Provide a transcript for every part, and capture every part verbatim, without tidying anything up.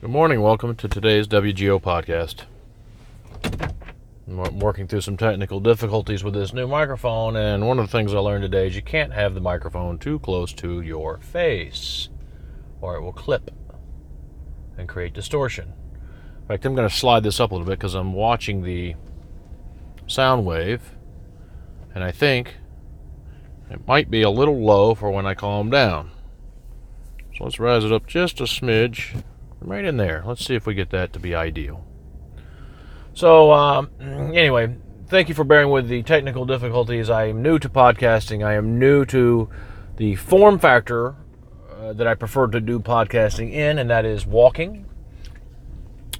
Good morning. Welcome to today's W G O podcast. I'm working through some technical difficulties with this new microphone, and one of the things I learned today is you can't have the microphone too close to your face, or it will clip and create distortion. In fact, I'm going to slide this up a little bit because I'm watching the sound wave, and I think it might be a little low for when I calm down. So let's rise it up just a smidge, right in there. Let's see if we get that to be ideal. So, um, anyway, thank you for bearing with the technical difficulties. I am new to podcasting. I am new to the form factor uh, that I prefer to do podcasting in, and that is walking.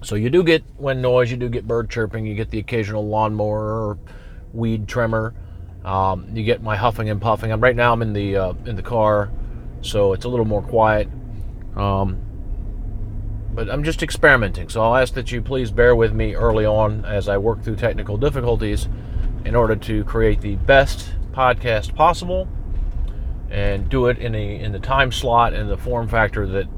So you do get wind noise, you do get bird chirping, you get the occasional lawnmower or weed trimmer. Um, you get my huffing and puffing. I'm, right now I'm in the uh, in the car, so it's a little more quiet. Um, But I'm just experimenting, so I'll ask that you please bear with me early on as I work through technical difficulties in order to create the best podcast possible and do it in the in the time slot and the form factor that,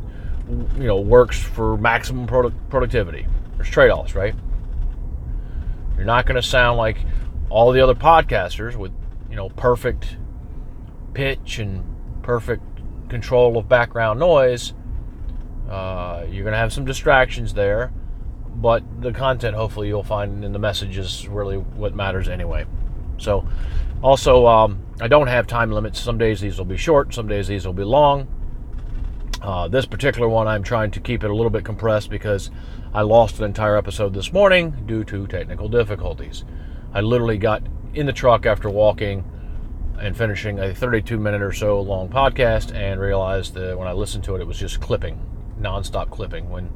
you know, works for maximum product productivity. There's trade-offs, right? You're not going to sound like all the other podcasters with, you know, perfect pitch and perfect control of background noise. Uh, you're going to have some distractions there, but the content, hopefully, you'll find in the message is really what matters anyway. So, also, um, I don't have time limits. Some days these will be short, some days these will be long. Uh, this particular one, I'm trying to keep it a little bit compressed because I lost an entire episode this morning due to technical difficulties. I literally got in the truck after walking and finishing a thirty-two minute or so long podcast and realized that when I listened to it, it was just clipping. Non-stop clipping. When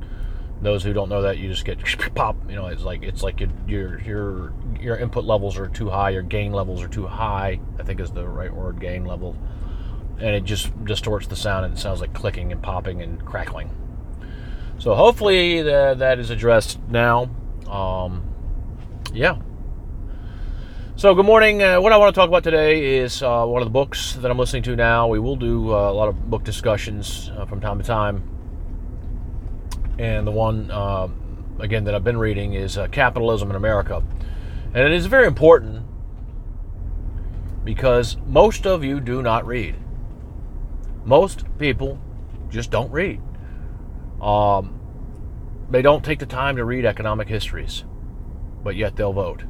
those who don't know that, you just get pop. You know, it's like it's like your your your your input levels are too high, your gain levels are too high. I think is the right word, gain level, and it just distorts the sound, and it sounds like clicking and popping and crackling. So hopefully th- that is addressed now. Um, yeah. So good morning. Uh, what I want to talk about today is uh, one of the books that I'm listening to now. We will do uh, a lot of book discussions uh, from time to time. And the one, uh, again, that I've been reading is uh, Capitalism in America. And it is very important because most of you do not read. Most people just don't read. Um, they don't take the time to read economic histories, but yet they'll vote.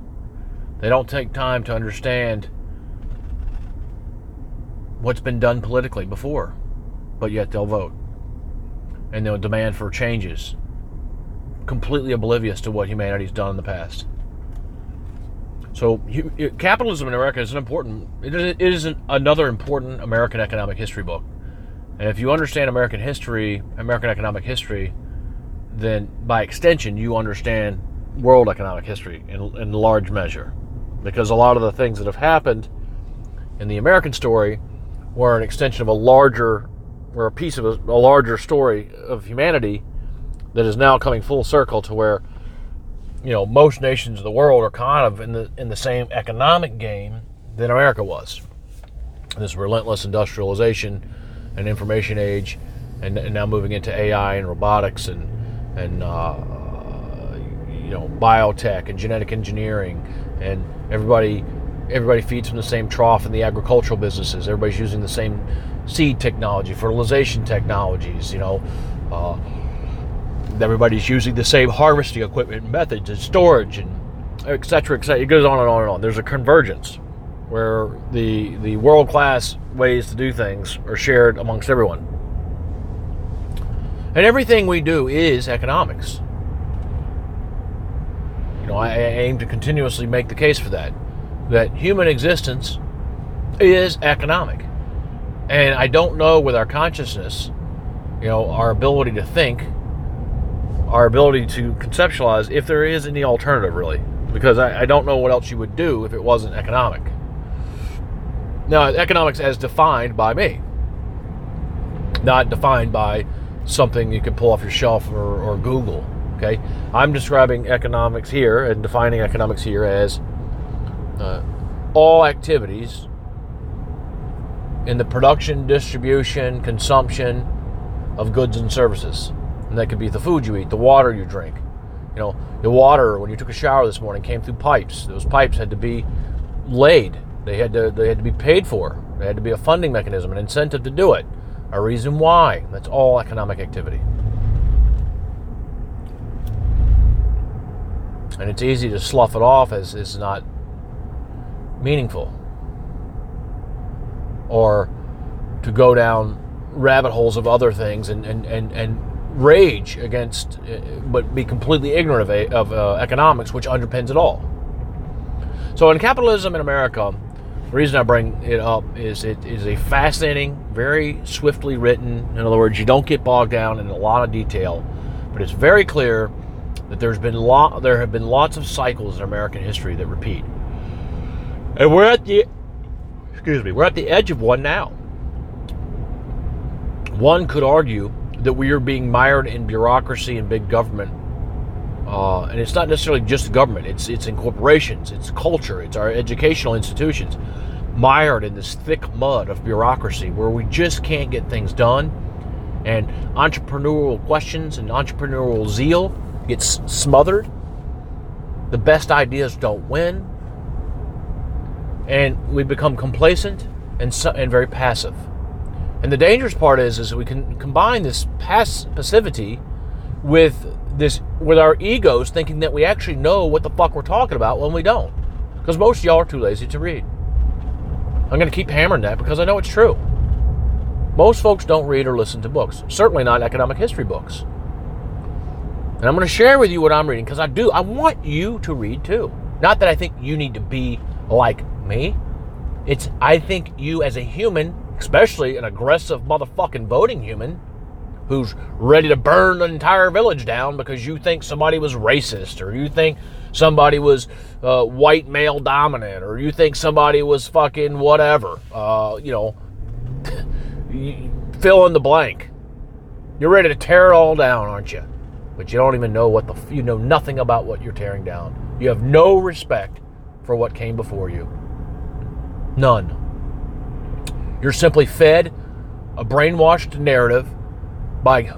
They don't take time to understand what's been done politically before, but yet they'll vote. And they'll demand for changes, completely oblivious to what humanity's done in the past. So Capitalism in America is an important, it is an, another important American economic history book. And if you understand American history, American economic history, then by extension you understand world economic history in, in large measure. Because a lot of the things that have happened in the American story were an extension of a larger We're a piece of a, a larger story of humanity that is now coming full circle to where, you know, most nations of the world are kind of in the in the same economic game that America was. This relentless industrialization and information age, and, and now moving into A I and robotics and and uh, you know, biotech and genetic engineering, and everybody everybody feeds from the same trough in the agricultural businesses. Everybody's using the same seed technology, fertilization technologies, you know, uh, everybody's using the same harvesting equipment and methods and storage and et cetera, et cetera. It goes on and on and on. There's a convergence where the the world-class ways to do things are shared amongst everyone. And everything we do is economics. You know, I, I aim to continuously make the case for that, that human existence is economic. And I don't know with our consciousness, you know, our ability to think, our ability to conceptualize, if there is any alternative, really. Because I, I don't know what else you would do if it wasn't economic. Now, economics as defined by me. Not defined by something you can pull off your shelf or, or Google, okay? I'm describing economics here and defining economics here as uh, all activities in the production, distribution, consumption of goods and services. And that could be the food you eat, the water you drink. You know, the water when you took a shower this morning came through pipes. Those pipes had to be laid. They had to they had to be paid for. There had to be a funding mechanism, an incentive to do it, a reason why. That's all economic activity. And it's easy to slough it off as it's not meaningful. Or to go down rabbit holes of other things and, and, and, and rage against, but be completely ignorant of, of uh, economics, which underpins it all. So in Capitalism in America, the reason I bring it up is it is a fascinating, very swiftly written, in other words, you don't get bogged down in a lot of detail, but it's very clear that there's been lot, there have been lots of cycles in American history that repeat. And we're at the, excuse me, we're at the edge of one now. One could argue that we are being mired in bureaucracy and big government. Uh, and it's not necessarily just government, it's it's in corporations, it's culture, it's our educational institutions, mired in this thick mud of bureaucracy where we just can't get things done. And entrepreneurial questions and entrepreneurial zeal gets smothered. The best ideas don't win. And we become complacent and so, and very passive. And the dangerous part is, is we can combine this pass, passivity with this with our egos thinking that we actually know what the fuck we're talking about when we don't. Because most of y'all are too lazy to read. I'm going to keep hammering that because I know it's true. Most folks don't read or listen to books. Certainly not economic history books. And I'm going to share with you what I'm reading because I do. I want you to read too. Not that I think you need to be like me. It's I think you as a human, especially an aggressive motherfucking voting human, who's ready to burn an entire village down because you think somebody was racist, or you think somebody was uh, white male dominant, or you think somebody was fucking whatever, uh, you know, fill in the blank. You're ready to tear it all down, aren't you? But you don't even know what the, f- you know nothing about what you're tearing down. You have no respect for what came before you. None. You're simply fed a brainwashed narrative by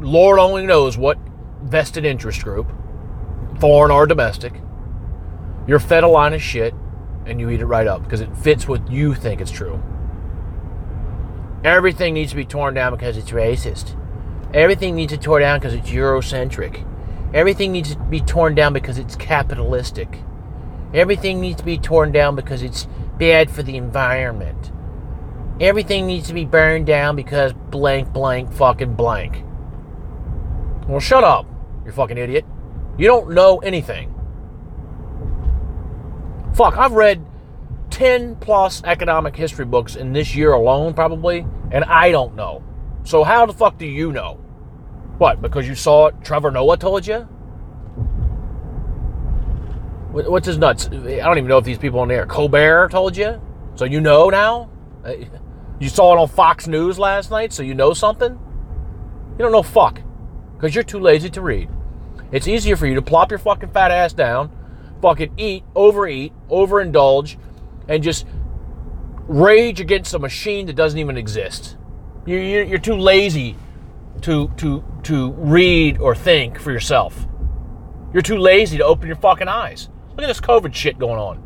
Lord only knows what vested interest group, foreign or domestic. You're fed a line of shit and you eat it right up because it fits what you think is true. Everything needs to be torn down because it's racist. Everything needs to be torn down because it's Eurocentric. Everything needs to be torn down because it's capitalistic. Everything needs to be torn down because it's bad for the environment. Everything needs to be burned down because blank, blank, fucking blank. Well, shut up, you fucking idiot. You don't know anything. Fuck, I've read ten plus economic history books in this year alone, probably, and I don't know. So how the fuck do you know? What, because you saw it, Trevor Noah told you? What's his nuts? I don't even know if these people on there. Colbert told you? So you know now? You saw it on Fox News last night, so you know something? You don't know fuck, because you're too lazy to read. It's easier for you to plop your fucking fat ass down, fucking eat, overeat, overindulge, and just rage against a machine that doesn't even exist. You're too lazy to, to, to read or think for yourself. You're too lazy to open your fucking eyes. Look at this COVID shit going on.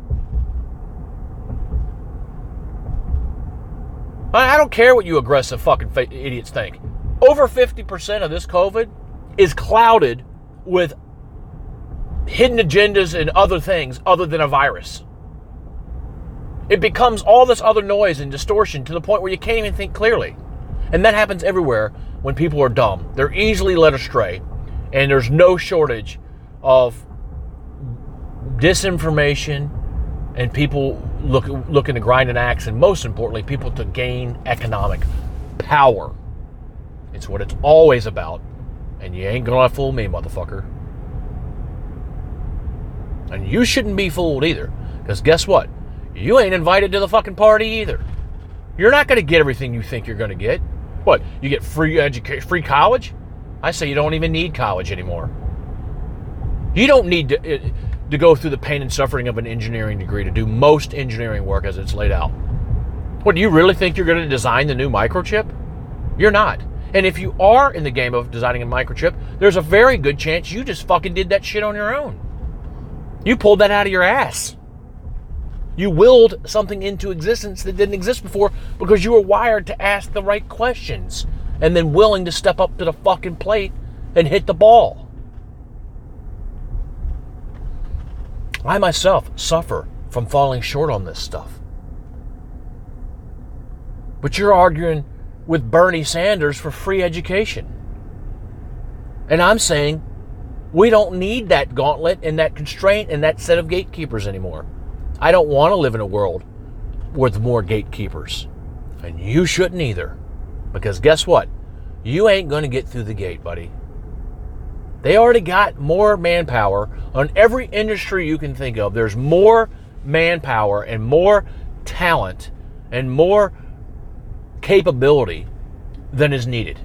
I don't care what you aggressive fucking idiots think. Over fifty percent of this COVID is clouded with hidden agendas and other things other than a virus. It becomes all this other noise and distortion to the point where you can't even think clearly. And that happens everywhere when people are dumb. They're easily led astray, and there's no shortage of disinformation and people look, looking to grind an axe, and most importantly, people to gain economic power. It's what it's always about, and you ain't gonna fool me, motherfucker. And you shouldn't be fooled either, because guess what? You ain't invited to the fucking party either. You're not gonna get everything you think you're gonna get. What, you get free education, free college? I say you don't even need college anymore. You don't need to... It, to go through the pain and suffering of an engineering degree to do most engineering work as it's laid out. What, do you really think you're going to design the new microchip? You're not. And if you are in the game of designing a microchip, there's a very good chance you just fucking did that shit on your own. You pulled that out of your ass. You willed something into existence that didn't exist before because you were wired to ask the right questions and then willing to step up to the fucking plate and hit the ball. I myself suffer from falling short on this stuff. But you're arguing with Bernie Sanders for free education. And I'm saying we don't need that gauntlet and that constraint and that set of gatekeepers anymore. I don't want to live in a world with more gatekeepers. And you shouldn't either. Because guess what? You ain't going to get through the gate, buddy. They already got more manpower on every industry you can think of. There's more manpower and more talent and more capability than is needed,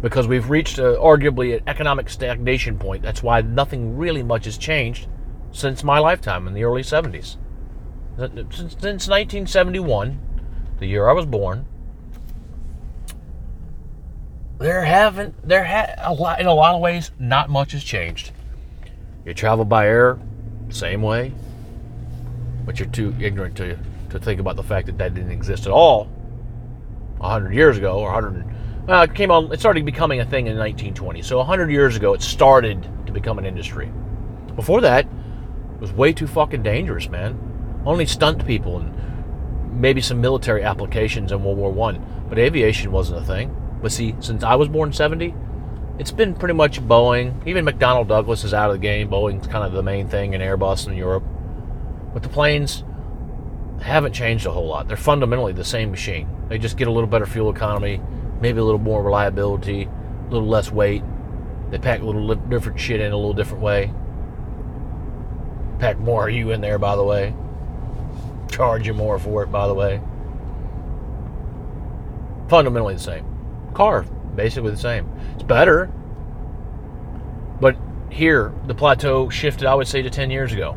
because we've reached a, arguably an economic stagnation point. That's why nothing really much has changed since my lifetime in the early seventies. Since, since nineteen seventy-one, the year I was born, there haven't there ha- a lot in a lot of ways not much has changed. You travel by air, same way, but you're too ignorant to to think about the fact that that didn't exist at all. one hundred years ago, or one hundred, uh, it came on, it started becoming a thing in nineteen twenty. So one hundred years ago, it started to become an industry. Before that, it was way too fucking dangerous, man. Only stunt people and maybe some military applications in World War One. But aviation wasn't a thing. But see, since I was born in seventy, it's been pretty much Boeing. Even McDonnell Douglas is out of the game. Boeing's kind of the main thing, and Airbus in Europe. But the planes haven't changed a whole lot. They're fundamentally the same machine. They just get a little better fuel economy, maybe a little more reliability, a little less weight. They pack a little different shit in a little different way. Pack more of you in there, by the way. Charge you more for it, by the way. Fundamentally the same. Car, basically the same. It's better. But here, the plateau shifted, I would say, to ten years ago.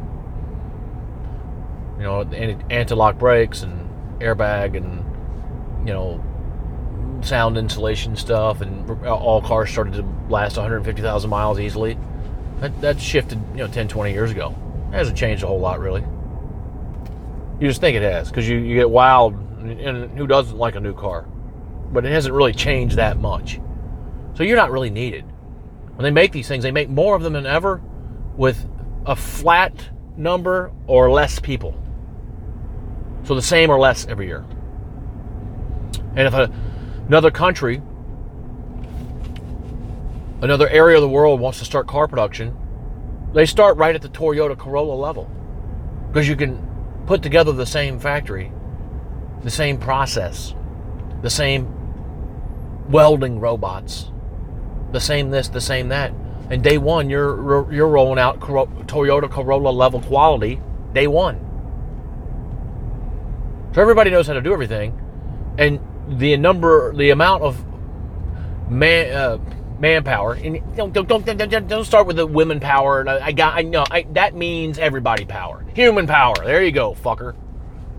You know, anti-lock brakes and airbag and, you know, sound insulation stuff, and all cars started to last one hundred fifty thousand miles easily. That, that shifted, you know, ten, twenty years ago. It hasn't changed a whole lot, really. You just think it has, because you, you get wild, and, and who doesn't like a new car? But it hasn't really changed that much. So you're not really needed. When they make these things, they make more of them than ever with a flat number or less people. So the same or less every year. And if a, another country, another area of the world wants to start car production, they start right at the Toyota Corolla level. Because you can put together the same factory, the same process, the same welding robots, the same this, the same that. And day one, you're you're rolling out Toyota Corolla level quality day one. So everybody knows how to do everything, and the number, the amount of man uh, manpower. And don't don't don't don't start with the women power. And I, I got I know I, that means everybody power, human power. There you go, fucker.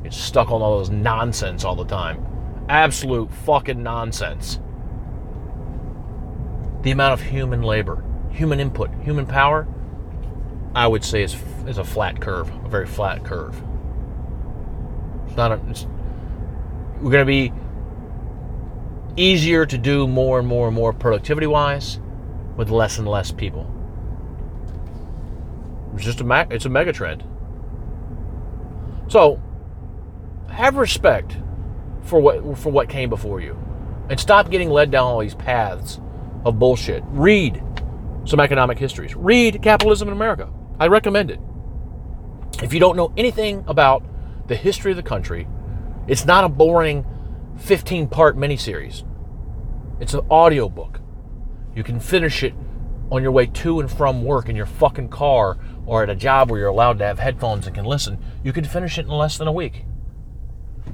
You're stuck on all those nonsense all the time. Absolute fucking nonsense. The amount of human labor, human input, human power. I would say is is a flat curve, a very flat curve. It's not a. It's, we're going to be easier to do more and more and more productivity-wise with less and less people. It's just a ma- it's a mega trend. So have respect for what for what came before you, and stop getting led down all these paths of bullshit. Read some economic histories. Read Capitalism in America. I recommend it. If you don't know anything about the history of the country, it's not a boring fifteen-part miniseries. It's an audiobook. You can finish it on your way to and from work in your fucking car, or at a job where you're allowed to have headphones and can listen. You can finish it in less than a week.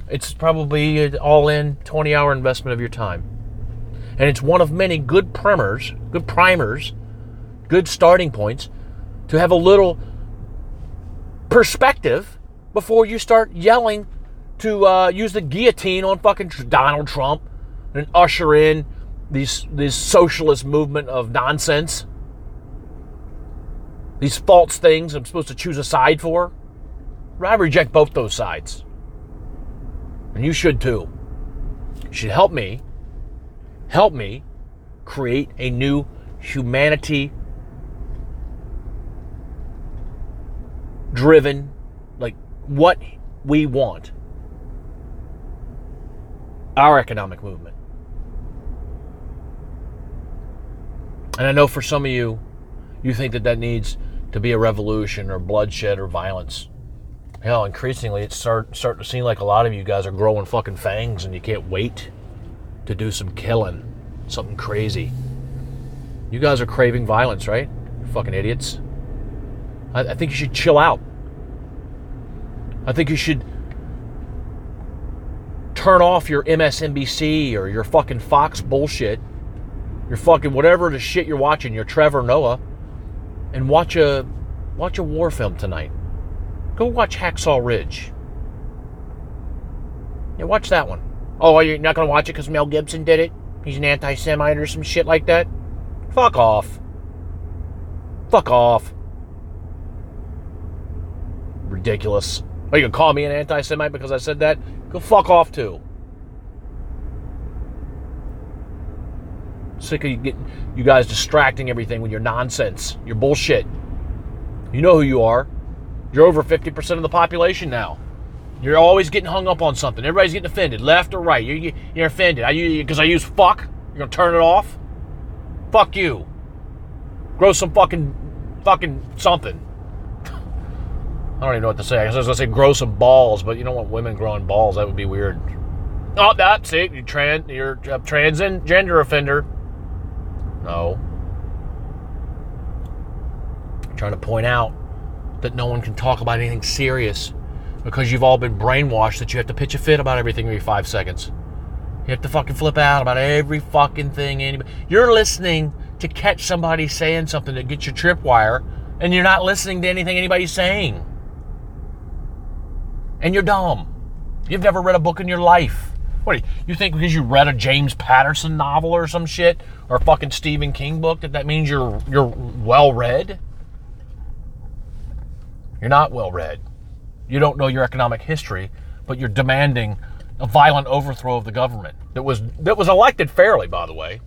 It's probably an all-in twenty-hour investment of your time. And it's one of many good primers, good primers, good starting points to have a little perspective before you start yelling to uh, use the guillotine on fucking Donald Trump and usher in these, this socialist movement of nonsense, these false things I'm supposed to choose a side for. I reject both those sides. And you should too. You should help me, help me create a new humanity-driven, like what we want. Our economic movement. And I know for some of you, you think that that needs to be a revolution or bloodshed or violence. Hell, increasingly, it's start, starting to seem like a lot of you guys are growing fucking fangs and you can't wait to do some killing, something crazy. You guys are craving violence, right? You fucking idiots. I, I think you should chill out. I think you should turn off your M S N B C or your fucking Fox bullshit, your fucking whatever the shit you're watching, your Trevor Noah, and watch a watch a war film tonight. Go watch Hacksaw Ridge. Yeah, watch that one. Oh, you're not going to watch it because Mel Gibson did it? He's an anti-Semite or some shit like that? Fuck off. Fuck off. Ridiculous. Oh, you can call me an anti-Semite because I said that? Go fuck off, too. Sick of you, get, you guys distracting everything with your nonsense, your bullshit. You know who you are. You're over fifty percent of the population now. You're always getting hung up on something. Everybody's getting offended, left or right. You're, you're offended. Because I, you, I use fuck? You're going to turn it off? Fuck you. Grow some fucking, fucking something. I don't even know what to say. I was going to say grow some balls, but you don't want women growing balls. That would be weird. Oh, that, see, you're, trans, you're a transgender offender. No. I'm trying to point out that no one can talk about anything serious because you've all been brainwashed that you have to pitch a fit about everything every five seconds. You have to fucking flip out about every fucking thing. Anybody. You're listening to catch somebody saying something that gets your tripwire, and you're not listening to anything anybody's saying. And you're dumb. You've never read a book in your life. What, you think because you read a James Patterson novel or some shit, or a fucking Stephen King book, that that means you're you're well-read? You're not well-read. You don't know your economic history, but you're demanding a violent overthrow of the government that was that was elected fairly, by the way.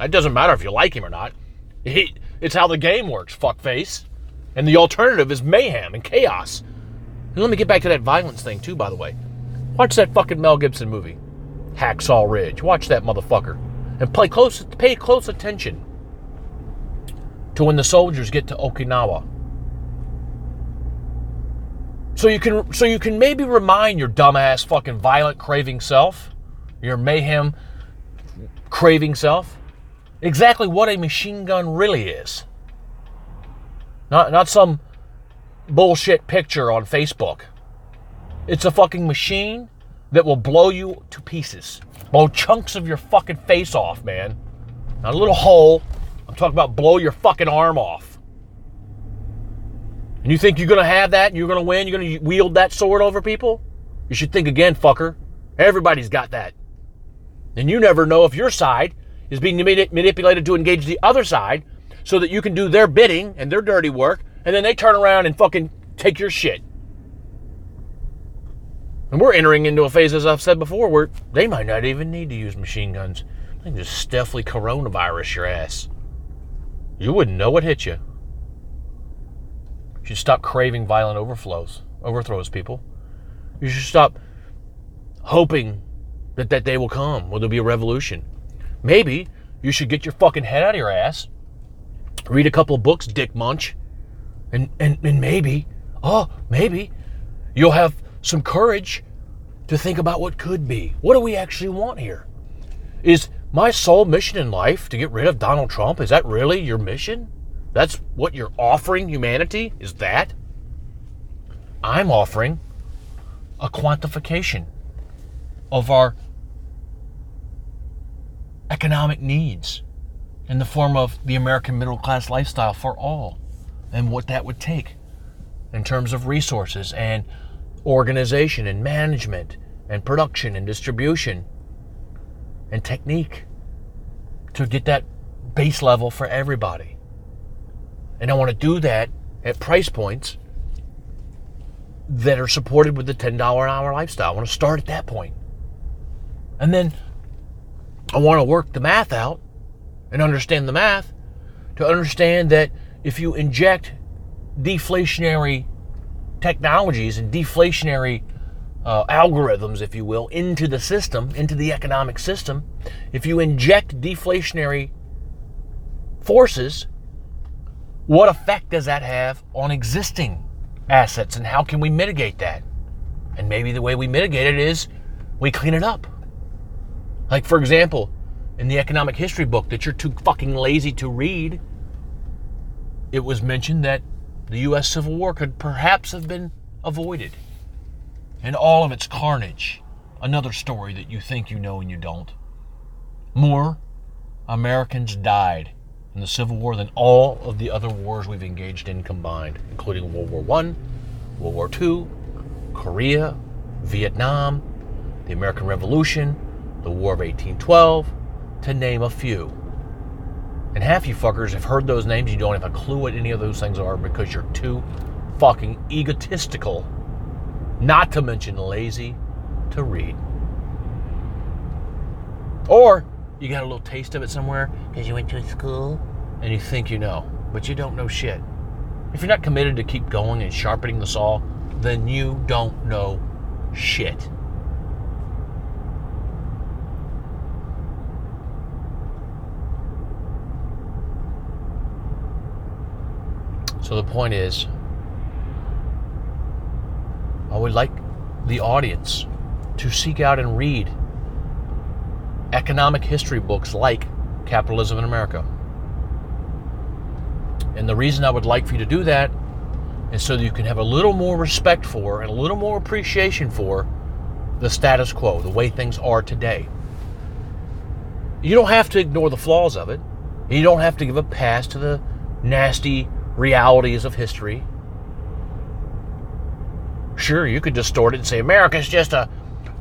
It doesn't matter if you like him or not. He, it's how the game works, fuckface. And the alternative is mayhem and chaos. And let me get back to that violence thing, too, by the way. Watch that fucking Mel Gibson movie, Hacksaw Ridge. Watch that motherfucker. And play close, pay close attention to when the soldiers get to Okinawa. So you can so you can maybe remind your dumbass fucking violent craving self, your mayhem craving self, exactly what a machine gun really is. Not not some bullshit picture on Facebook. It's a fucking machine that will blow you to pieces. Blow chunks of your fucking face off, man. Not a little hole. I'm talking about blow your fucking arm off. And you think you're going to have that and you're going to win? You're going to wield that sword over people? You should think again, fucker. Everybody's got that. And you never know if your side is being manipulated to engage the other side so that you can do their bidding and their dirty work, and then they turn around and fucking take your shit. And we're entering into a phase, as I've said before, where they might not even need to use machine guns. They can just stealthily coronavirus your ass. You wouldn't know what hit you. You should stop craving violent overflows, overthrows, people. You should stop hoping that that day will come, where there'll be a revolution. Maybe you should get your fucking head out of your ass, read a couple of books, Dick Munch, and, and, and maybe, oh, maybe you'll have some courage to think about what could be. What do we actually want here? Is my sole mission in life to get rid of Donald Trump? Is that really your mission? That's what you're offering humanity? Is that? I'm offering a quantification of our economic needs in the form of the American middle class lifestyle for all, and what that would take in terms of resources and organization and management and production and distribution and technique to get that base level for everybody. And I want to do that at price points that are supported with the ten dollars an hour lifestyle. I want to start at that point. And then I want to work the math out and understand the math to understand that if you inject deflationary technologies and deflationary uh, algorithms, if you will, into the system, into the economic system, if you inject deflationary forces, what effect does that have on existing assets, and how can we mitigate that? And maybe the way we mitigate it is we clean it up. Like, for example, in the economic history book that you're too fucking lazy to read, it was mentioned that the U S Civil War could perhaps have been avoided. And all of its carnage, another story that you think you know and you don't. More Americans died in the Civil War than all of the other wars we've engaged in combined, including World War One, World War Two, Korea, Vietnam, the American Revolution, the War of eighteen twelve, to name a few. And half you fuckers have heard those names, you don't have a clue what any of those things are because you're too fucking egotistical, not to mention lazy, to read. Or you got a little taste of it somewhere because you went to school and you think you know, but you don't know shit. If you're not committed to keep going and sharpening the saw, then you don't know shit. So the point is, I would like the audience to seek out and read economic history books like Capitalism in America. And the reason I would like for you to do that is so that you can have a little more respect for and a little more appreciation for the status quo, the way things are today. You don't have to ignore the flaws of it. You don't have to give a pass to the nasty realities of history. Sure, you could distort it and say America's just a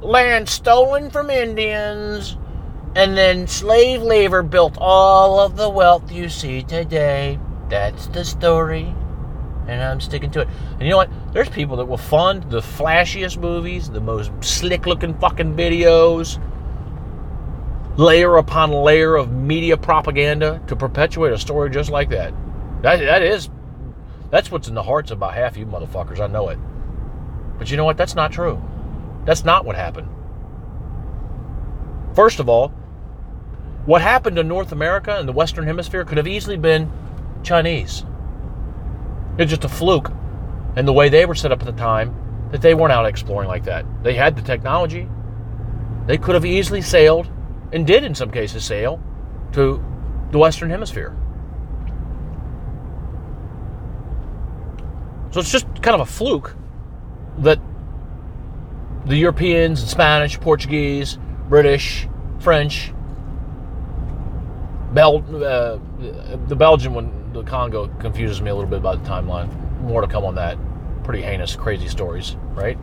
land stolen from Indians, and then slave labor built all of the wealth you see today. That's the story, and I'm sticking to it. And you know what? There's people that will fund the flashiest movies, the most slick-looking fucking videos, layer upon layer of media propaganda to perpetuate a story just like that. That, that is, that's what's in the hearts of about half you motherfuckers. I know it. But you know what? That's not true. That's not what happened. First of all, what happened to North America and the Western Hemisphere could have easily been Chinese. It's just a fluke and the way they were set up at the time that they weren't out exploring like that. They had the technology. They could have easily sailed, and did in some cases sail, to the Western Hemisphere. So it's just kind of a fluke that the Europeans and Spanish, Portuguese, British, French, Bel- uh, the Belgian one, the Congo confuses me a little bit about the timeline. More to come on that. Pretty heinous, crazy stories, right?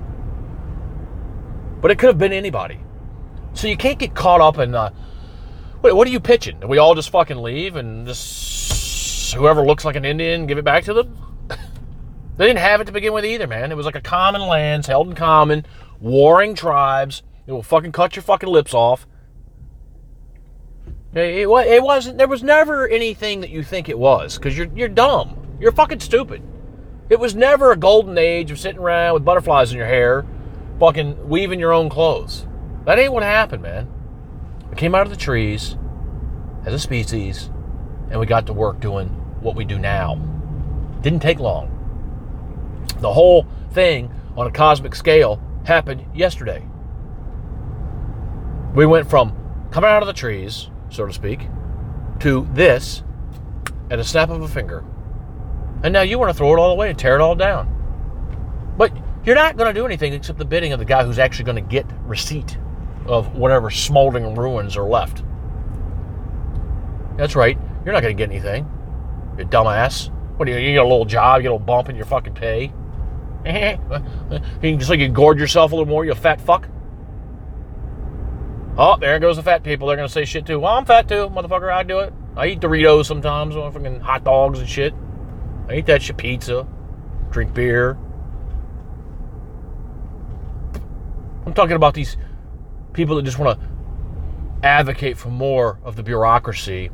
But it could have been anybody. So you can't get caught up in, uh, wait, what are you pitching? Do we all just fucking leave and just whoever looks like an Indian, give it back to them? They didn't have it to begin with either, man. It was like a common lands held in common, warring tribes. It will fucking cut your fucking lips off. It, it, it wasn't. There was never anything that you think it was, because you're you're dumb. You're fucking stupid. It was never a golden age of sitting around with butterflies in your hair, fucking weaving your own clothes. That ain't what happened, man. We came out of the trees as a species, and we got to work doing what we do now. Didn't take long. The whole thing on a cosmic scale happened yesterday. We went from coming out of the trees, so to speak, to this at a snap of a finger. And now you want to throw it all away and tear it all down. But you're not going to do anything except the bidding of the guy who's actually going to get receipt of whatever smoldering ruins are left. That's right. You're not going to get anything, you dumbass. What do you, you get a little job, you get a little bump in your fucking pay? You can just like you gorge yourself a little more, you fat fuck. Oh, there goes the fat people. They're going to say shit too. Well, I'm fat too, motherfucker. I do it. I eat Doritos sometimes, fucking hot dogs and shit. I eat that shit, pizza, drink beer. I'm talking about these people that just want to advocate for more of the bureaucracy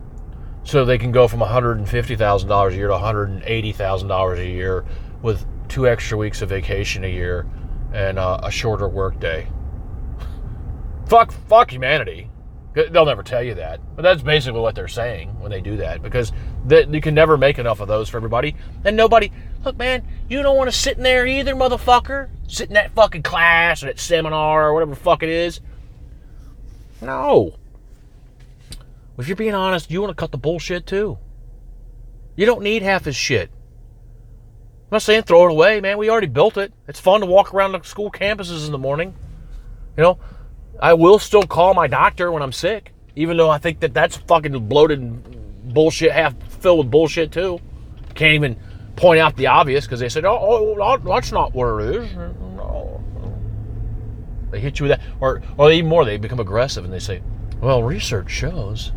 so they can go from one hundred fifty thousand dollars a year to one hundred eighty thousand dollars a year with two extra weeks of vacation a year and uh, a shorter work day. Fuck, fuck humanity. They'll never tell you that. But that's basically what they're saying when they do that, because they, you can never make enough of those for everybody. And nobody, look, man, you don't want to sit in there either, motherfucker. Sit in that fucking class or that seminar or whatever the fuck it is. No. If you're being honest, you want to cut the bullshit too. You don't need half this shit. I'm not saying throw it away, man. We already built it. It's fun to walk around the school campuses in the morning. You know, I will still call my doctor when I'm sick, even though I think that that's fucking bloated and bullshit, half filled with bullshit too. Can't even point out the obvious because they said, oh, oh, that's not what it is. No. They hit you with that. Or, or even more, they become aggressive and they say, well, research shows.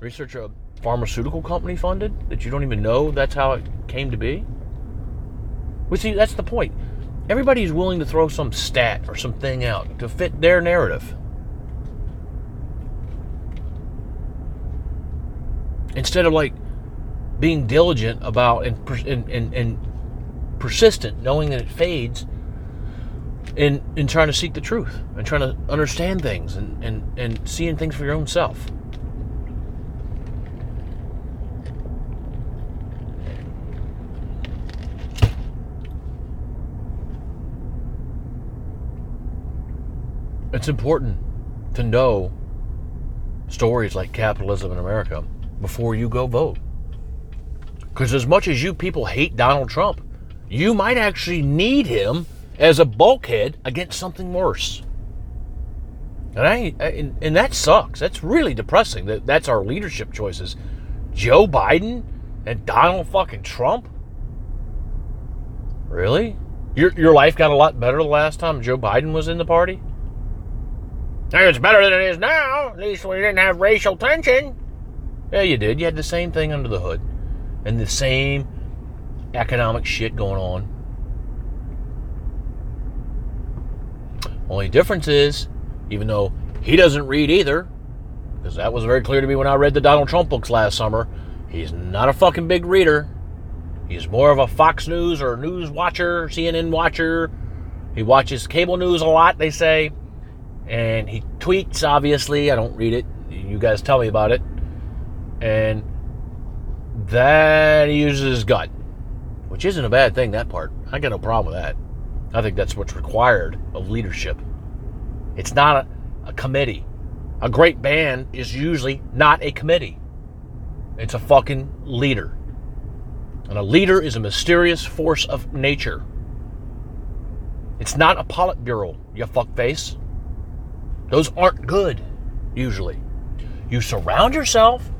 Research a pharmaceutical company funded that you don't even know that's how it came to be? Well, see, that's the point. Everybody's willing to throw some stat or something out to fit their narrative. Instead of like being diligent about and, and, and, and persistent, knowing that it fades, and, and trying to seek the truth and trying to understand things and, and, and seeing things for your own self. It's important to know stories like Capitalism in America before you go vote. Because as much as you people hate Donald Trump, you might actually need him as a bulkhead against something worse. And I, I and, and that sucks. That's really depressing. That that's our leadership choices. Joe Biden and Donald fucking Trump? Really? Your your life got a lot better the last time Joe Biden was in the party? It's better than it is now. At least we didn't have racial tension. Yeah, you did. You had the same thing under the hood. And the same economic shit going on. Only difference is, even though he doesn't read either, because that was very clear to me when I read the Donald Trump books last summer, he's not a fucking big reader. He's more of a Fox News or news watcher, C N N watcher. He watches cable news a lot, they say. And he tweets, obviously. I don't read it. You guys tell me about it. And that he uses his gut, which isn't a bad thing, that part. I got no problem with that. I think that's what's required of leadership. It's not a, a committee. A great band is usually not a committee. It's a fucking leader. And a leader is a mysterious force of nature. It's not a Politburo, you fuckface. Those aren't good, usually. You surround yourself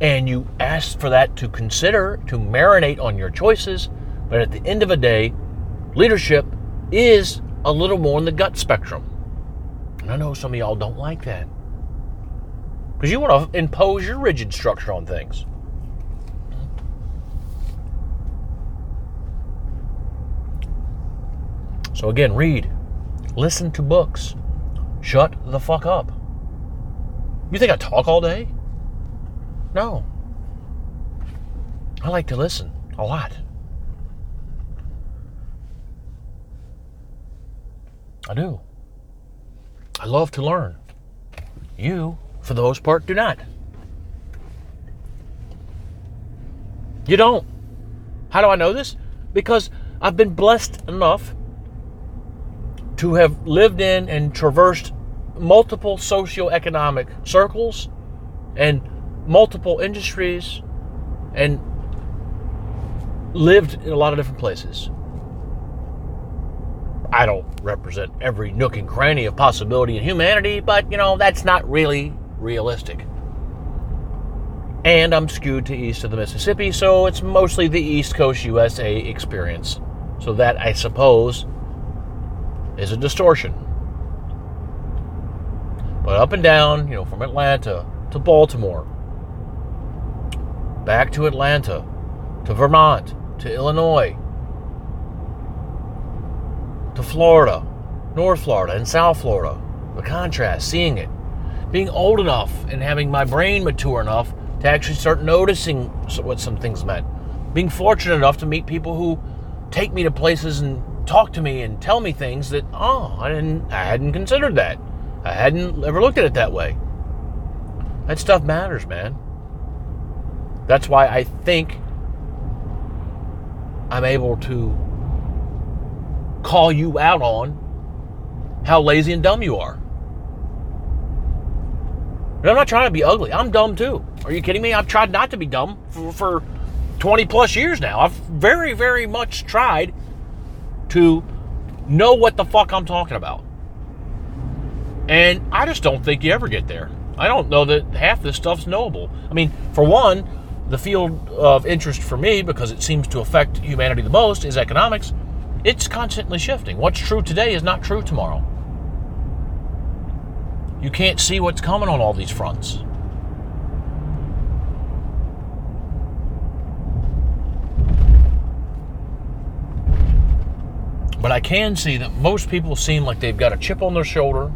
and you ask for that to consider, to marinate on your choices. But at the end of the day, leadership is a little more in the gut spectrum. And I know some of y'all don't like that. Because you want to impose your rigid structure on things. So again, read, listen to books. Shut the fuck up. You think I talk all day? No. I like to listen a lot. I do. I love to learn. You, for the most part, do not. You don't. How do I know this? Because I've been blessed enough to have lived in and traversed multiple socioeconomic circles and multiple industries and lived in a lot of different places. I don't represent every nook and cranny of possibility in humanity, but, you know, that's not really realistic. And I'm skewed to east of the Mississippi, so it's mostly the East Coast U S A experience. So that, I suppose, is a distortion. but up and down, you know, from Atlanta to Baltimore, back to Atlanta, to Vermont, to Illinois, to Florida, North Florida, and South Florida. The contrast, seeing it, being old enough and having my brain mature enough to actually start noticing what some things meant. Being fortunate enough to meet people who take me to places and talk to me and tell me things that, oh, I didn't, I hadn't considered that. I hadn't ever looked at it that way. That stuff matters, man. That's why I think I'm able to call you out on how lazy and dumb you are. And I'm not trying to be ugly. I'm dumb too. Are you kidding me? I've tried not to be dumb for, for twenty plus years now. I've very, very much tried to know what the fuck I'm talking about. And I just don't think you ever get there. I don't know that half this stuff's knowable. I mean, for one, the field of interest for me, because it seems to affect humanity the most, is economics. It's constantly shifting. What's true today is not true tomorrow. You can't see what's coming on all these fronts. But I can see that most people seem like they've got a chip on their shoulder.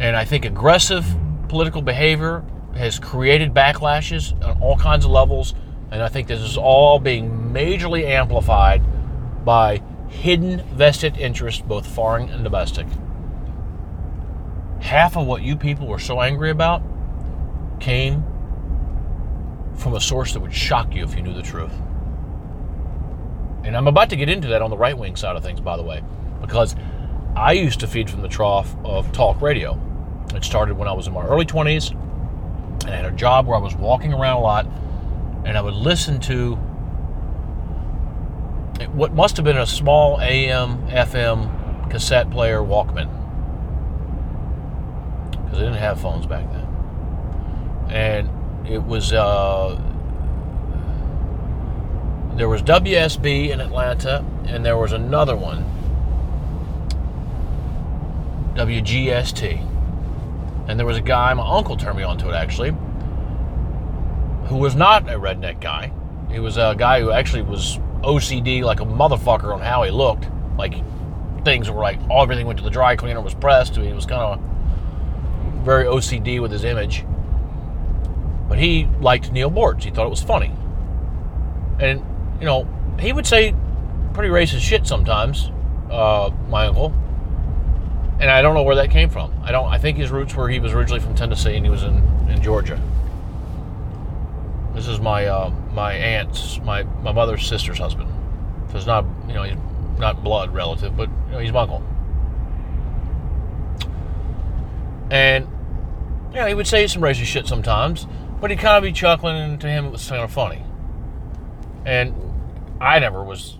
And I think aggressive political behavior has created backlashes on all kinds of levels. And I think this is all being majorly amplified by hidden vested interests, both foreign and domestic. Half of what you people were so angry about came from a source that would shock you if you knew the truth. And I'm about to get into that on the right-wing side of things, by the way, because I used to feed from the trough of talk radio. It started when I was in my early twenties, and I had a job where I was walking around a lot, and I would listen to what must have been a small A M, F M cassette player Walkman, because I didn't have phones back then. And it was... Uh, There was W S B in Atlanta, and there was another one, W G S T. And there was a guy, my uncle turned me on to it actually, who was not a redneck guy. He was a guy who actually was O C D like a motherfucker on how he looked. Like, things were like, all everything went to the dry cleaner, was pressed. He was kind of very O C D with his image. But he liked Neal Boortz. He thought it was funny. And you know, he would say pretty racist shit sometimes, uh, my uncle. And I don't know where that came from. I don't. I think his roots were he was originally from Tennessee and he was in, in Georgia. This is my uh, my aunt's, my, my mother's sister's husband. So it's not, you know, he's not blood relative, but you know, he's my uncle. And you know, he would say some racist shit sometimes, but he'd kind of be chuckling, and to him it was kind of funny. And I never was,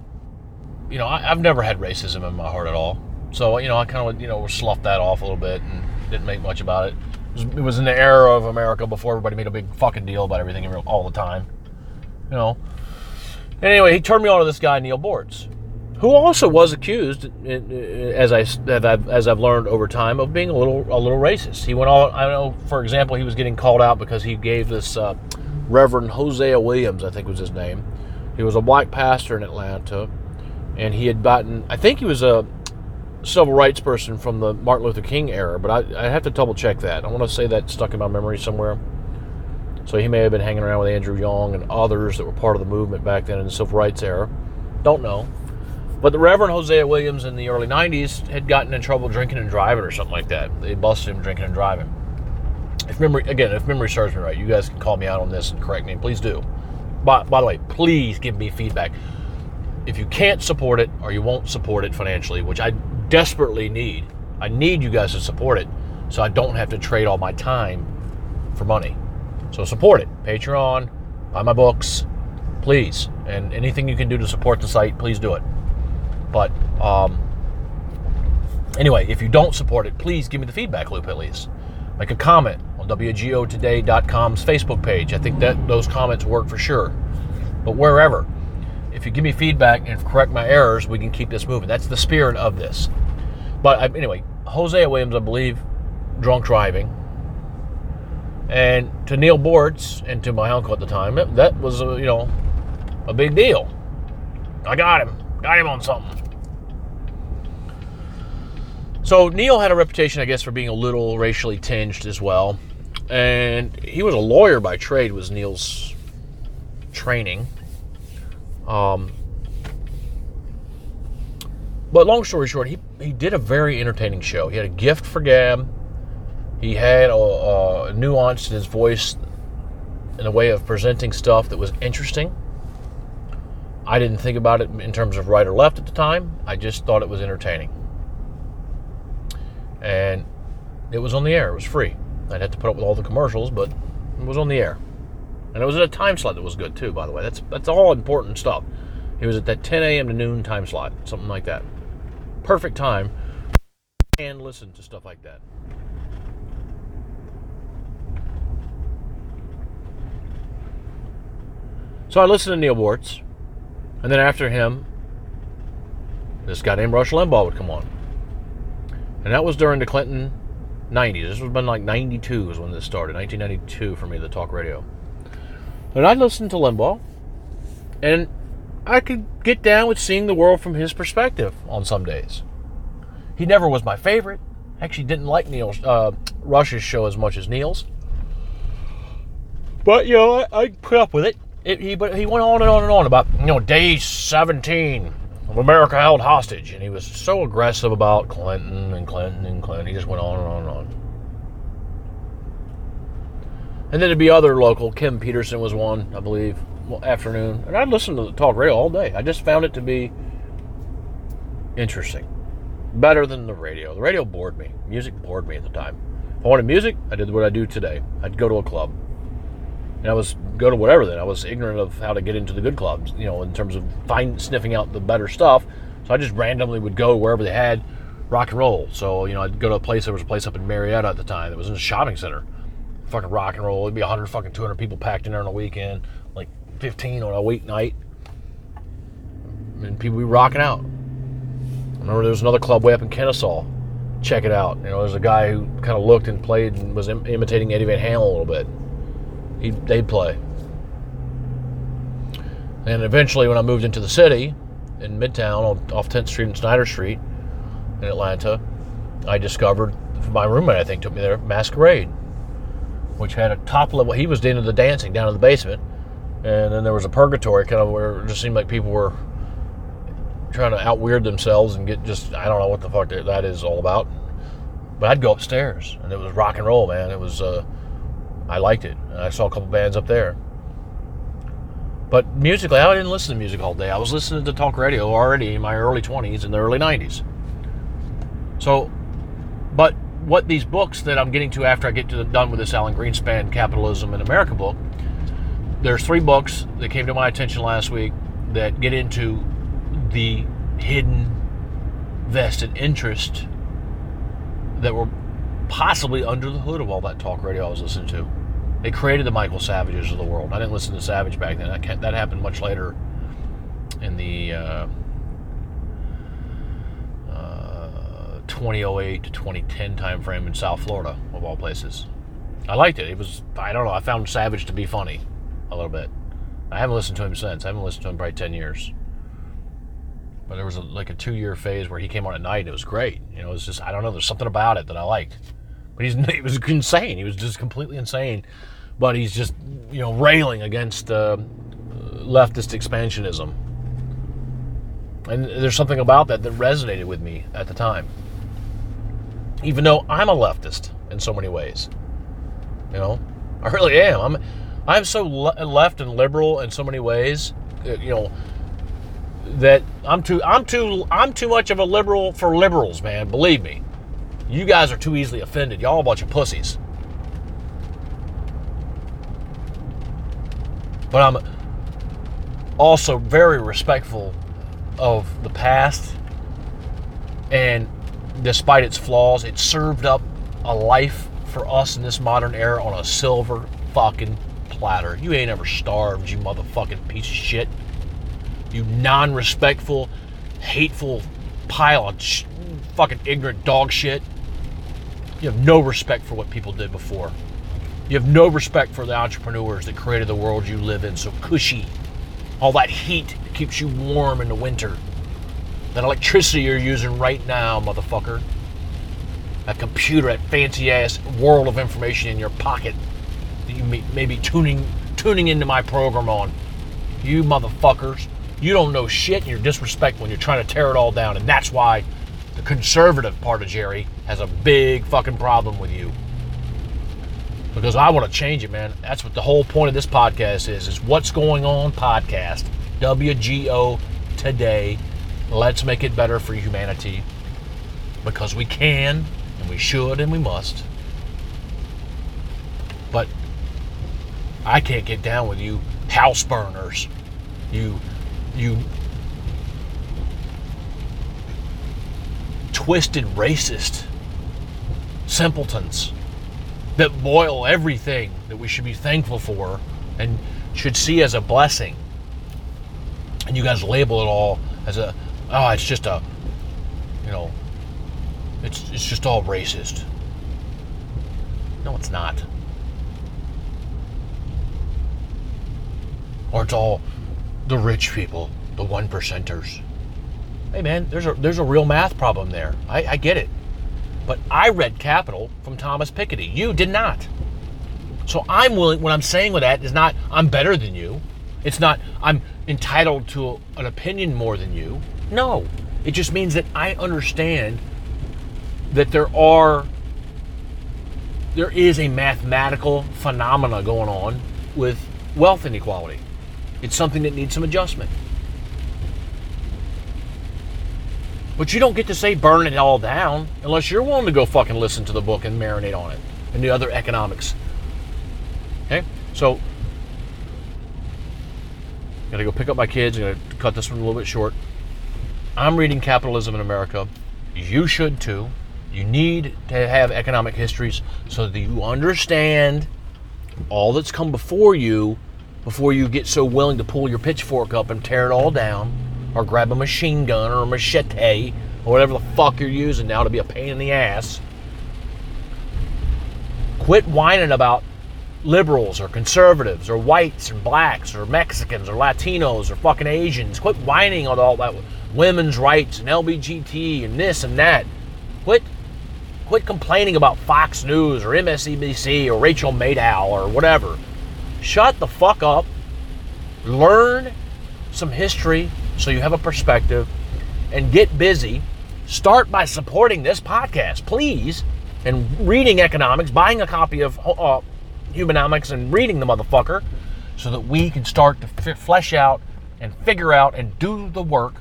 you know, I, I've never had racism in my heart at all. So, you know, I kind of, you know, sloughed that off a little bit and didn't make much about it. It was, it was in the era of America before everybody made a big fucking deal about everything all the time, you know. Anyway, he turned me on to this guy, Neal Boortz, who also was accused, as, I, as, I've, as I've learned over time, of being a little a little racist. He went all, I know, for example, he was getting called out because he gave this uh, Reverend Hosea Williams, I think was his name. He was a black pastor in Atlanta, and he had gotten, I think he was a civil rights person from the Martin Luther King era, but I, I have to double check that. I want to say that stuck in my memory somewhere. So he may have been hanging around with Andrew Young and others that were part of the movement back then in the civil rights era. Don't know. But the Reverend Hosea Williams in the early nineties had gotten in trouble drinking and driving or something like that. They busted him drinking and driving. If memory, again, if memory serves me right, you guys can call me out on this and correct me. Please do. By, by the way, please give me feedback. If you can't support it or you won't support it financially, which I desperately need, I need you guys to support it so I don't have to trade all my time for money. So support it. Patreon, buy my books, please. And anything you can do to support the site, please do it. But um, anyway, if you don't support it, please give me the feedback loop at least. Make a comment on W G O today dot com's Facebook page. I think that those comments work for sure. But wherever, if you give me feedback and correct my errors, we can keep this moving. That's the spirit of this. But I, anyway, Hosea Williams, I believe, drunk driving. And to Neal Boortz and to my uncle at the time, it, that was, a, you know, a big deal. I got him. Got him on something. So Neal had a reputation, I guess, for being a little racially tinged as well. And he was a lawyer by trade, was Neal's training. Um, but long story short, he, he did a very entertaining show. He had a gift for gab. He had a, a nuance in his voice in a way of presenting stuff that was interesting. I didn't think about it in terms of right or left at the time. I just thought it was entertaining. And it was on the air. It was free. I'd have to put up with all the commercials, but it was on the air. And it was at a time slot that was good, too, by the way. That's that's all important stuff. It was at that ten a.m. to noon time slot, something like that. Perfect time. And listen to stuff like that. So I listened to Neal Boortz. And then after him, this guy named Rush Limbaugh would come on. And that was during the Clinton nineties. This was been like ninety-two is when this started. nineteen ninety-two for me, the talk radio. And I listened to Limbaugh, and I could get down with seeing the world from his perspective on some days. He never was my favorite. I actually didn't like Neal's, uh, Rush's show as much as Neal's. But, you know, I, I put up with it. It, he, but he went on and on and on about, you know, day seventeen of America held hostage. And he was so aggressive about Clinton and Clinton and Clinton. He just went on and on and on. And then there'd be other local. Kim Peterson was one, I believe, afternoon. And I'd listen to the talk radio all day. I just found it to be interesting. Better than the radio. The radio bored me. Music bored me at the time. If I wanted music, I did what I do today. I'd go to a club. And I was go to whatever then. I was ignorant of how to get into the good clubs, you know, in terms of find, sniffing out the better stuff. So I just randomly would go wherever they had rock and roll. So, you know, I'd go to a place. There was a place up in Marietta at the time that was in a shopping center. Fucking rock and roll. It'd be one hundred fucking two hundred people packed in there on a weekend. Like fifteen on a weeknight. And people be rocking out. I remember there was another club way up in Kennesaw. Check it out. You know, there's a guy who kind of looked and played and was im- imitating Eddie Van Halen a little bit. He, they'd play. And eventually when I moved into the city, in Midtown, on, off tenth Street and Snyder Street in Atlanta, I discovered, my roommate I think took me there, Masquerade, which had a top level, he was into the dancing down in the basement, and then there was a purgatory kind of where it just seemed like people were trying to out-weird themselves and get just, I don't know what the fuck that is all about. But I'd go upstairs, and it was rock and roll, man. It was... Uh, I liked it. I saw a couple bands up there. But musically, I didn't listen to music all day. I was listening to talk radio already in my early twenties and the early nineties. So, but what these books that I'm getting to after I get to the, done with this Alan Greenspan Capitalism in America book, there's three books that came to my attention last week that get into the hidden vested interest that were possibly under the hood of all that talk radio I was listening to. They created the Michael Savages of the world. I didn't listen to Savage back then. I can't, that happened much later in the uh, uh, twenty oh eight to twenty ten time frame in South Florida, of all places. I liked it. It was, I don't know, I found Savage to be funny a little bit. I haven't listened to him since. I haven't listened to him probably ten years. But there was a, like a two-year phase where he came on at night and it was great. You know, it was just, I don't know, there's something about it that I liked. But he's, he was insane. He was just completely insane. But he's just, you know, railing against uh, leftist expansionism. And there's something about that that resonated with me at the time. Even though I'm a leftist in so many ways. You know, I really am. I'm, I'm so le- left and liberal in so many ways, you know, that I'm too, I'm too, I'm too much of a liberal for liberals, man. Believe me. You guys are too easily offended. Y'all are a bunch of pussies. But I'm also very respectful of the past. And despite its flaws, it served up a life for us in this modern era on a silver fucking platter. You ain't ever starved, you motherfucking piece of shit. You non-respectful, hateful pile of sh- fucking ignorant dog shit. you have no respect for what people did before. You have no respect for the entrepreneurs that created the world you live in, so cushy. All that heat that keeps you warm in the winter. That electricity you're using right now, motherfucker. That computer, that fancy-ass world of information in your pocket that you may, may be tuning, tuning into my program on. You motherfuckers. You don't know shit, and you're disrespectful, and you're trying to tear it all down, and that's why the conservative part of Jerry has a big fucking problem with you. Because I want to change it, man. That's what the whole point of this podcast is, is What's Going On podcast, W G O today. Let's make it better for humanity because we can, and we should, and we must. But I can't get down with you house burners, you... You twisted racist simpletons that boil everything that we should be thankful for and should see as a blessing. And you guys label it all as a, oh, it's just a, you know, it's it's just all racist. No, it's not. Or it's all the rich people, the one percenters. Hey man, there's a there's a real math problem there. I, I get it. But I read Capital from Thomas Piketty. You did not. So I'm willing, what I'm saying with that is not I'm better than you. It's not I'm entitled to an opinion more than you. No. It just means that I understand that there are there is a mathematical phenomena going on with wealth inequality. It's something that needs some adjustment. But you don't get to say burn it all down unless you're willing to go fucking listen to the book and marinate on it and the other economics. Okay? So, gotta go pick up my kids. I'm gonna cut this one a little bit short. I'm reading Capitalism in America. You should too. You need to have economic histories so that you understand all that's come before you before you get so willing to pull your pitchfork up and tear it all down, or grab a machine gun or a machete or whatever the fuck you're using now to be a pain in the ass. Quit whining about liberals or conservatives or whites or blacks or Mexicans or Latinos or fucking Asians. Quit whining on all that women's rights and L G B T and this and that. Quit, quit complaining about Fox News or M S N B C or Rachel Maddow or whatever. Shut the fuck up. Learn some history so you have a perspective and get busy. Start by supporting this podcast, please, and reading economics, buying a copy of uh, Humanomics and reading the motherfucker so that we can start to f- flesh out and figure out and do the work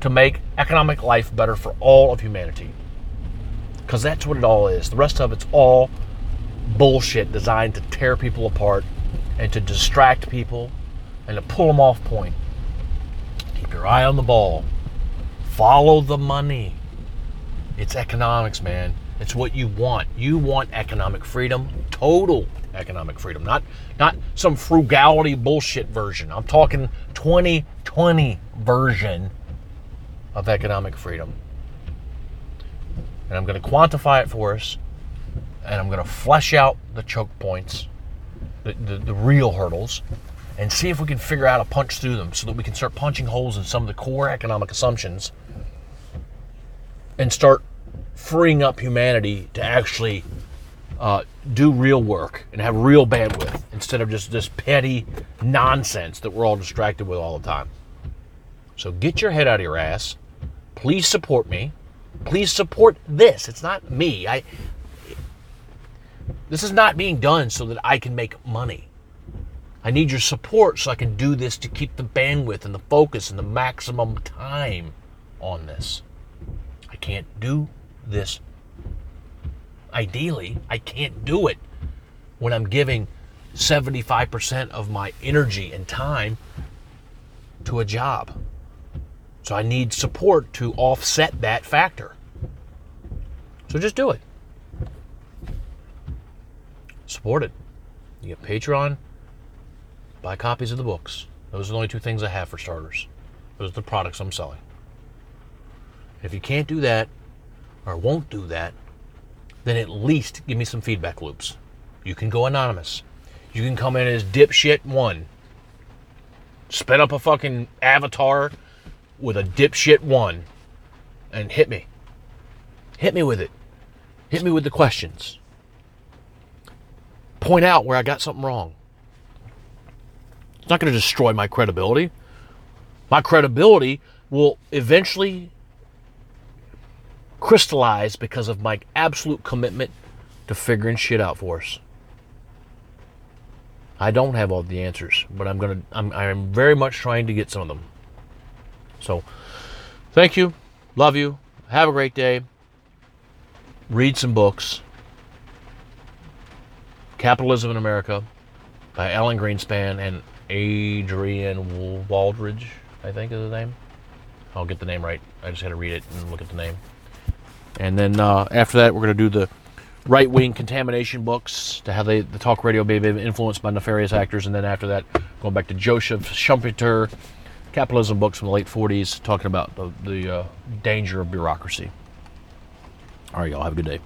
to make economic life better for all of humanity. Because that's what it all is. The rest of it's all bullshit designed to tear people apart and to distract people, and to pull them off point. Keep your eye on the ball. Follow the money. It's economics, man. It's what you want. You want economic freedom, total economic freedom, not not some frugality bullshit version. I'm talking twenty twenty version of economic freedom. And I'm going to quantify it for us, and I'm going to flesh out the choke points, The, the, the real hurdles, and see if we can figure out a punch through them so that we can start punching holes in some of the core economic assumptions and start freeing up humanity to actually uh, do real work and have real bandwidth instead of just this petty nonsense that we're all distracted with all the time. So get your head out of your ass. Please support me. Please support this. It's not me. I... This is not being done so that I can make money. I need your support so I can do this to keep the bandwidth and the focus and the maximum time on this. I can't do this. Ideally, I can't do it when I'm giving seventy-five percent of my energy and time to a job. So I need support to offset that factor. So just do it. Support it. You get Patreon, buy copies of the books. Those are the only two things I have for starters. Those are the products I'm selling. If you can't do that, or won't do that, then at least give me some feedback loops. You can go anonymous. You can come in as dipshit one. Spin up a fucking avatar with a dipshit one and hit me. Hit me with it. Hit me with the questions. Point out where I got something wrong. It's not going to destroy my credibility. My credibility will eventually crystallize because of my absolute commitment to figuring shit out for us. I don't have all the answers, but I'm gonna. I'm, I'm very much trying to get some of them. So, thank you, love you, have a great day. Read some books. Capitalism in America by Alan Greenspan and Adrian Waldridge, I think is the name. I'll get the name right. I just had to read it and look at the name. And then uh, after that, we're going to do the right-wing contamination books, to how they, the talk radio may be influenced by nefarious actors. And then after that, going back to Joseph Schumpeter, capitalism books from the late forties, talking about the, the uh, danger of bureaucracy. All right, y'all. Have a good day.